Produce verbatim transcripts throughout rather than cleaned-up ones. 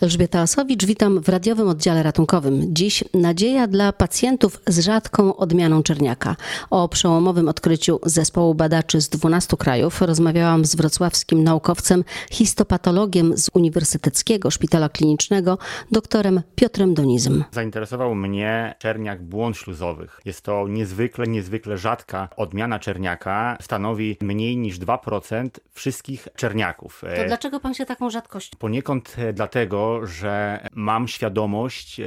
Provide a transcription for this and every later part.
Elżbieta Asowicz, witam w radiowym oddziale ratunkowym. Dziś nadzieja dla pacjentów z rzadką odmianą czerniaka. O przełomowym odkryciu zespołu badaczy z dwunastu krajów rozmawiałam z wrocławskim naukowcem, histopatologiem z Uniwersyteckiego Szpitala Klinicznego, doktorem Piotrem Donizym. Zainteresował mnie czerniak błąd śluzowych. Jest to niezwykle, niezwykle rzadka odmiana czerniaka. Stanowi mniej niż dwa procent wszystkich czerniaków. To dlaczego pan się taką rzadkością? Poniekąd dlatego, że mam świadomość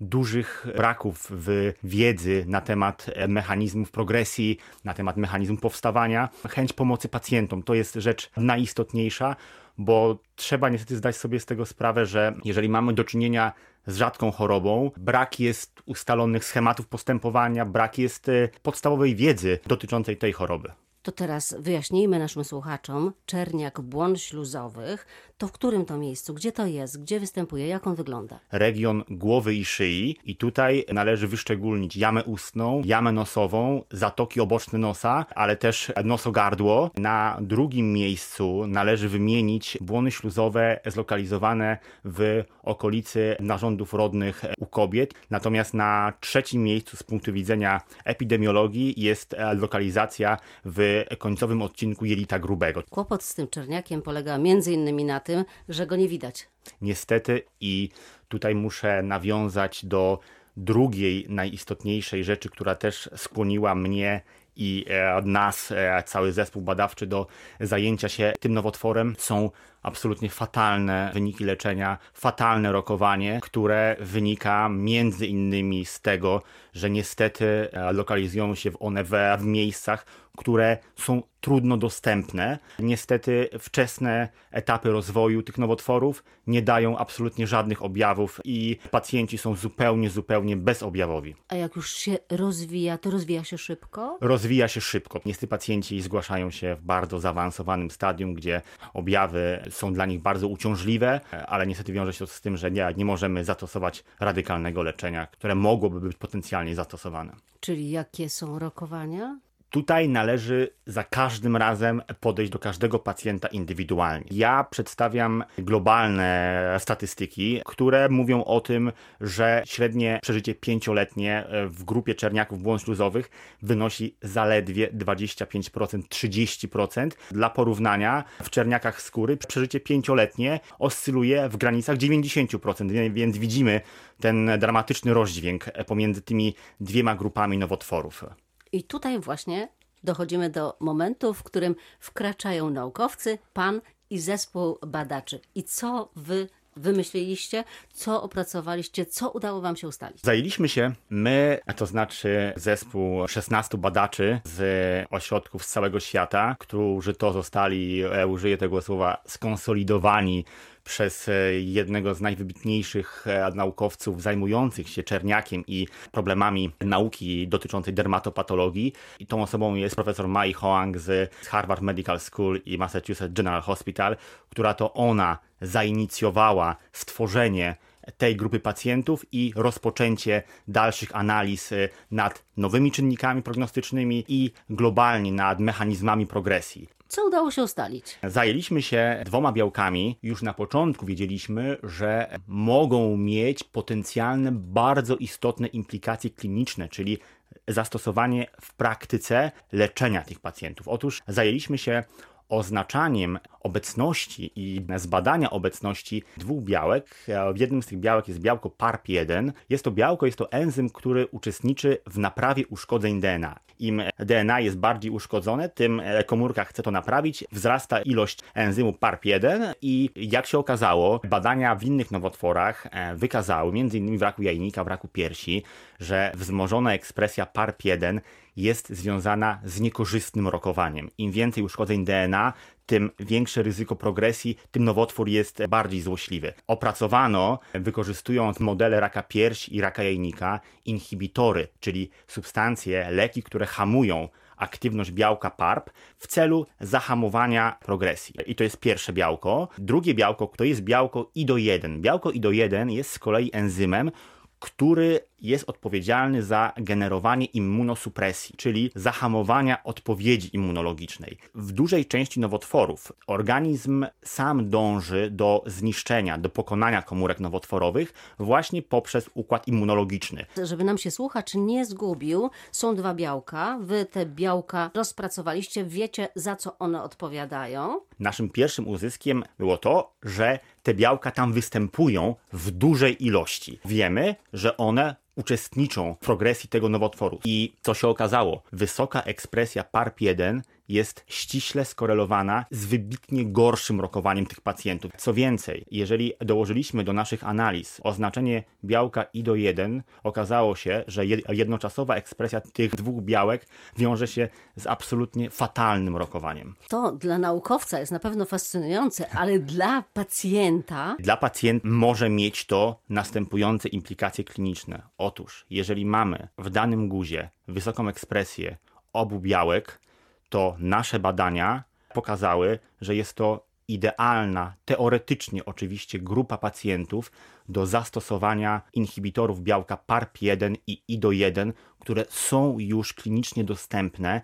dużych braków w wiedzy na temat mechanizmów progresji, na temat mechanizmów powstawania. Chęć pomocy pacjentom to jest rzecz najistotniejsza, bo trzeba niestety zdać sobie z tego sprawę, że jeżeli mamy do czynienia z rzadką chorobą, brak jest ustalonych schematów postępowania, brak jest podstawowej wiedzy dotyczącej tej choroby. To teraz wyjaśnijmy naszym słuchaczom, czerniak błon śluzowych, to w którym to miejscu, gdzie to jest, gdzie występuje, jak on wygląda? Region głowy i szyi i tutaj należy wyszczególnić jamę ustną, jamę nosową, zatoki oboczne nosa, ale też nosogardło. Na drugim miejscu należy wymienić błony śluzowe zlokalizowane w okolicy narządów rodnych u kobiet. Natomiast na trzecim miejscu z punktu widzenia epidemiologii jest lokalizacja w końcowym odcinku jelita grubego. Kłopot z tym czerniakiem polega między innymi na tym, że go nie widać. Niestety i tutaj muszę nawiązać do drugiej najistotniejszej rzeczy, która też skłoniła mnie i nas, cały zespół badawczy do zajęcia się tym nowotworem. Są absolutnie fatalne wyniki leczenia, fatalne rokowanie, które wynika między innymi z tego, że niestety lokalizują się one w miejscach, które są trudno dostępne. Niestety wczesne etapy rozwoju tych nowotworów nie dają absolutnie żadnych objawów i pacjenci są zupełnie, zupełnie bezobjawowi. A jak już się rozwija, to rozwija się szybko? Rozwija się szybko. Niestety pacjenci zgłaszają się w bardzo zaawansowanym stadium, gdzie objawy są dla nich bardzo uciążliwe, ale niestety wiąże się to z tym, że nie, nie możemy zastosować radykalnego leczenia, które mogłoby być potencjalnie zastosowane. Czyli jakie są rokowania? Tutaj należy za każdym razem podejść do każdego pacjenta indywidualnie. Ja przedstawiam globalne statystyki, które mówią o tym, że średnie przeżycie pięcioletnie w grupie czerniaków błon śluzowych wynosi zaledwie dwadzieścia pięć procent do trzydziestu procent. Dla porównania w czerniakach skóry przeżycie pięcioletnie oscyluje w granicach dziewięćdziesiąt procent, więc widzimy ten dramatyczny rozdźwięk pomiędzy tymi dwiema grupami nowotworów. I tutaj właśnie dochodzimy do momentu, w którym wkraczają naukowcy, pan i zespół badaczy. I co wy wymyśliliście, co opracowaliście, co udało wam się ustalić? Zajęliśmy się my, a to znaczy zespół szesnastu badaczy z ośrodków z całego świata, którzy to zostali, użyję tego słowa, skonsolidowani przez jednego z najwybitniejszych naukowców zajmujących się czerniakiem i problemami nauki dotyczącej dermatopatologii. I tą osobą jest profesor Mai Hoang z Harvard Medical School i Massachusetts General Hospital, która to ona zainicjowała stworzenie tej grupy pacjentów i rozpoczęcie dalszych analiz nad nowymi czynnikami prognostycznymi i globalnie nad mechanizmami progresji. Co udało się ustalić? Zajęliśmy się dwoma białkami. Już na początku wiedzieliśmy, że mogą mieć potencjalne, bardzo istotne implikacje kliniczne, czyli zastosowanie w praktyce leczenia tych pacjentów. Otóż zajęliśmy się oznaczaniem obecności i zbadania obecności dwóch białek. W jednym z tych białek jest białko P A R P jeden. Jest to białko, jest to enzym, który uczestniczy w naprawie uszkodzeń D N A. Im D N A jest bardziej uszkodzone, tym komórka chce to naprawić, wzrasta ilość enzymu P A R P jeden i jak się okazało, badania w innych nowotworach wykazały, m.in. w raku jajnika, w raku piersi, że wzmożona ekspresja P A R P jeden jest związana z niekorzystnym rokowaniem. Im więcej uszkodzeń D N A, tym większe ryzyko progresji, tym nowotwór jest bardziej złośliwy. Opracowano, wykorzystując modele raka piersi i raka jajnika, inhibitory, czyli substancje, leki, które hamują aktywność białka P A R P w celu zahamowania progresji. I to jest pierwsze białko. Drugie białko to jest białko I D O jeden. Białko I D O jeden jest z kolei enzymem, który jest odpowiedzialny za generowanie immunosupresji, czyli zahamowania odpowiedzi immunologicznej. W dużej części nowotworów organizm sam dąży do zniszczenia, do pokonania komórek nowotworowych właśnie poprzez układ immunologiczny. Żeby nam się słuchacz nie zgubił, są dwa białka. Wy te białka rozpracowaliście, wiecie, za co one odpowiadają. Naszym pierwszym uzyskiem było to, że te białka tam występują w dużej ilości. Wiemy, że one uczestniczą w progresji tego nowotworu. I co się okazało? Wysoka ekspresja P A R P jeden jest ściśle skorelowana z wybitnie gorszym rokowaniem tych pacjentów. Co więcej, jeżeli dołożyliśmy do naszych analiz oznaczenie białka I D O jeden, okazało się, że jednoczasowa ekspresja tych dwóch białek wiąże się z absolutnie fatalnym rokowaniem. To dla naukowca jest na pewno fascynujące, ale dla pacjenta... Dla pacjenta może mieć to następujące implikacje kliniczne. Otóż, jeżeli mamy w danym guzie wysoką ekspresję obu białek, to nasze badania pokazały, że jest to idealna, teoretycznie oczywiście, grupa pacjentów do zastosowania inhibitorów białka P A R P jeden i I D O jeden, które są już klinicznie dostępne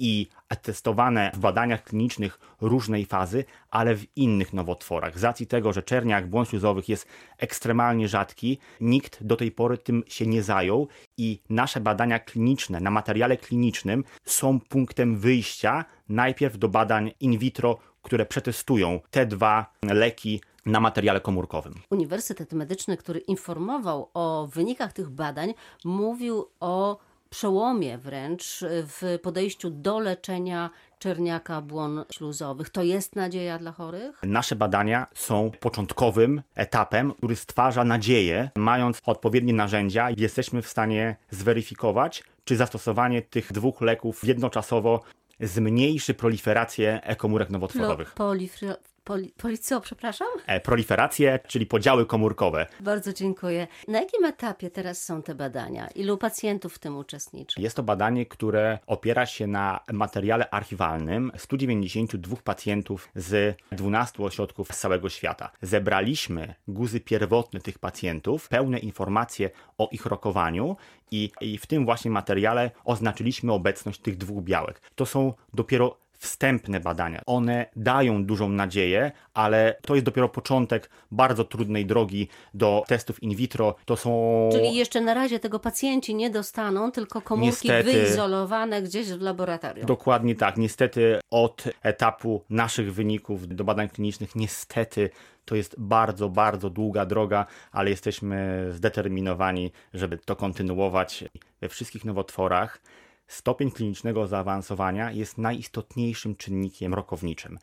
i testowane w badaniach klinicznych różnej fazy, ale w innych nowotworach. Z racji tego, że czerniak błon śluzowych jest ekstremalnie rzadki, nikt do tej pory tym się nie zajął i nasze badania kliniczne na materiale klinicznym są punktem wyjścia najpierw do badań in vitro, które przetestują te dwa leki na materiale komórkowym. Uniwersytet Medyczny, który informował o wynikach tych badań, mówił o przełomie wręcz w podejściu do leczenia czerniaka błon śluzowych. To jest nadzieja dla chorych? Nasze badania są początkowym etapem, który stwarza nadzieję. Mając odpowiednie narzędzia, jesteśmy w stanie zweryfikować, czy zastosowanie tych dwóch leków jednoczasowo zmniejszy proliferację komórek nowotworowych. No, polifra- Poli- polico, przepraszam? E, proliferację, czyli podziały komórkowe. Bardzo dziękuję. Na jakim etapie teraz są te badania? Ilu pacjentów w tym uczestniczy? Jest to badanie, które opiera się na materiale archiwalnym stu dziewięćdziesięciu dwóch pacjentów z dwunastu ośrodków z całego świata. Zebraliśmy guzy pierwotne tych pacjentów, pełne informacje o ich rokowaniu i, i w tym właśnie materiale oznaczyliśmy obecność tych dwóch białek. To są dopiero wstępne badania. One dają dużą nadzieję, ale to jest dopiero początek bardzo trudnej drogi do testów in vitro. To są... Czyli jeszcze na razie tego pacjenci nie dostaną, tylko komórki niestety, wyizolowane gdzieś w laboratorium. Dokładnie tak. Niestety od etapu naszych wyników do badań klinicznych niestety to jest bardzo, bardzo długa droga, ale jesteśmy zdeterminowani, żeby to kontynuować. We wszystkich nowotworach stopień klinicznego zaawansowania jest najistotniejszym czynnikiem rokowniczym.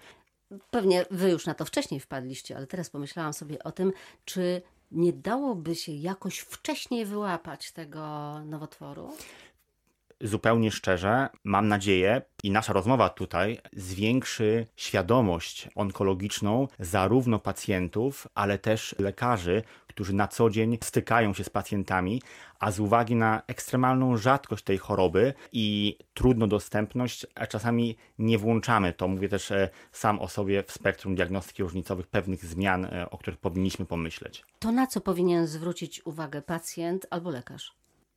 Pewnie wy już na to wcześniej wpadliście, ale teraz pomyślałam sobie o tym, czy nie dałoby się jakoś wcześniej wyłapać tego nowotworu? Zupełnie szczerze, mam nadzieję i nasza rozmowa tutaj zwiększy świadomość onkologiczną zarówno pacjentów, ale też lekarzy, którzy na co dzień stykają się z pacjentami, a z uwagi na ekstremalną rzadkość tej choroby i trudną dostępność, a czasami nie włączamy, to mówię też sam o sobie, w spektrum diagnostyki różnicowych pewnych zmian, o których powinniśmy pomyśleć. To na co powinien zwrócić uwagę pacjent albo lekarz?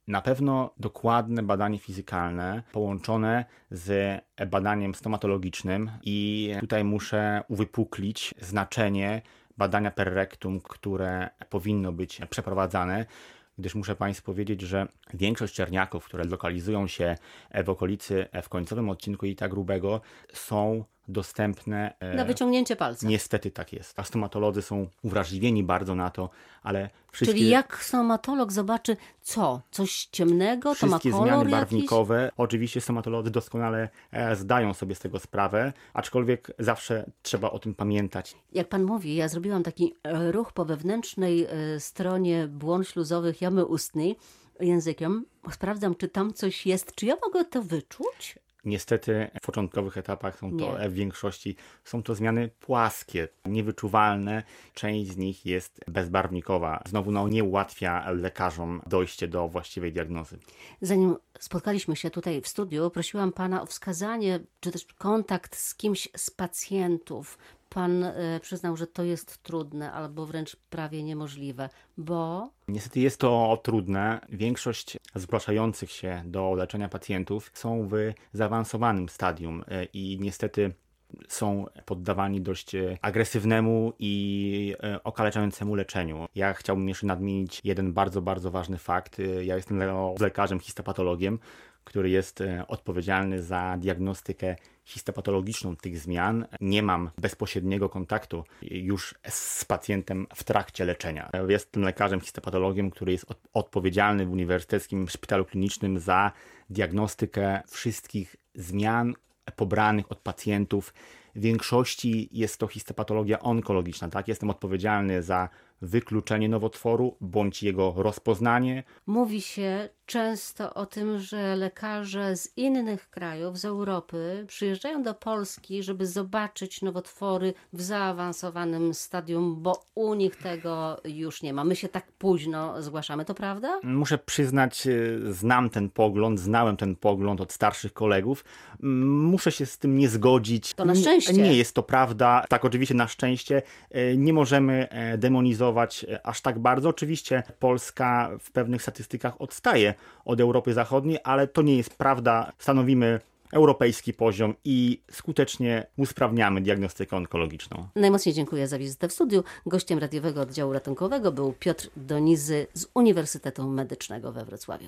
Na pewno dokładne badanie fizykalne połączone z badaniem stomatologicznym i tutaj muszę uwypuklić znaczenie badania per rectum, które powinno być przeprowadzane, gdyż muszę Państwu powiedzieć, że większość czerniaków, które lokalizują się w okolicy, w końcowym odcinku jelita grubego, są dostępne na wyciągnięcie palca. Niestety tak jest. A stomatolodzy są uwrażliwieni bardzo na to, ale wszystkie... Czyli jak stomatolog zobaczy co? Coś ciemnego? To ma kolor jakiś? Wszystkie zmiany barwnikowe. Oczywiście stomatolodzy doskonale zdają sobie z tego sprawę, aczkolwiek zawsze trzeba o tym pamiętać. Jak pan mówi, ja zrobiłam taki ruch po wewnętrznej stronie błon śluzowych jamy ustnej językiem. Sprawdzam, czy tam coś jest. Czy ja mogę to wyczuć? Niestety w początkowych etapach są to Nie. w większości są to zmiany płaskie, niewyczuwalne. Część z nich jest bezbarwnikowa. Znowu no, nie ułatwia lekarzom dojście do właściwej diagnozy. Zanim spotkaliśmy się tutaj w studiu, prosiłam pana o wskazanie, czy też kontakt z kimś z pacjentów, pan przyznał, że to jest trudne albo wręcz prawie niemożliwe, bo... Niestety jest to trudne. Większość zgłaszających się do leczenia pacjentów są w zaawansowanym stadium i niestety są poddawani dość agresywnemu i okaleczającemu leczeniu. Ja chciałbym jeszcze nadmienić jeden bardzo, bardzo ważny fakt. Ja jestem lekarzem histopatologiem, który jest odpowiedzialny za diagnostykę histopatologiczną tych zmian. Nie mam bezpośredniego kontaktu już z pacjentem w trakcie leczenia. Jestem lekarzem histopatologiem, który jest od- odpowiedzialny w Uniwersyteckim Szpitalu Klinicznym za diagnostykę wszystkich zmian pobranych od pacjentów. W większości jest to histopatologia onkologiczna, tak? Jestem odpowiedzialny za wykluczenie nowotworu bądź jego rozpoznanie. Mówi się często o tym, że lekarze z innych krajów, z Europy przyjeżdżają do Polski, żeby zobaczyć nowotwory w zaawansowanym stadium, bo u nich tego już nie ma. My się tak późno zgłaszamy, to prawda? Muszę przyznać, znam ten pogląd, znałem ten pogląd od starszych kolegów. Muszę się z tym nie zgodzić. To na szczęście. Nie, nie jest to prawda. Tak, oczywiście na szczęście nie możemy demonizować aż tak bardzo. Oczywiście Polska w pewnych statystykach odstaje od Europy Zachodniej, ale to nie jest prawda. Stanowimy europejski poziom i skutecznie usprawniamy diagnostykę onkologiczną. Najmocniej dziękuję za wizytę w studiu. Gościem radiowego oddziału ratunkowego był Piotr Donizy z Uniwersytetu Medycznego we Wrocławiu.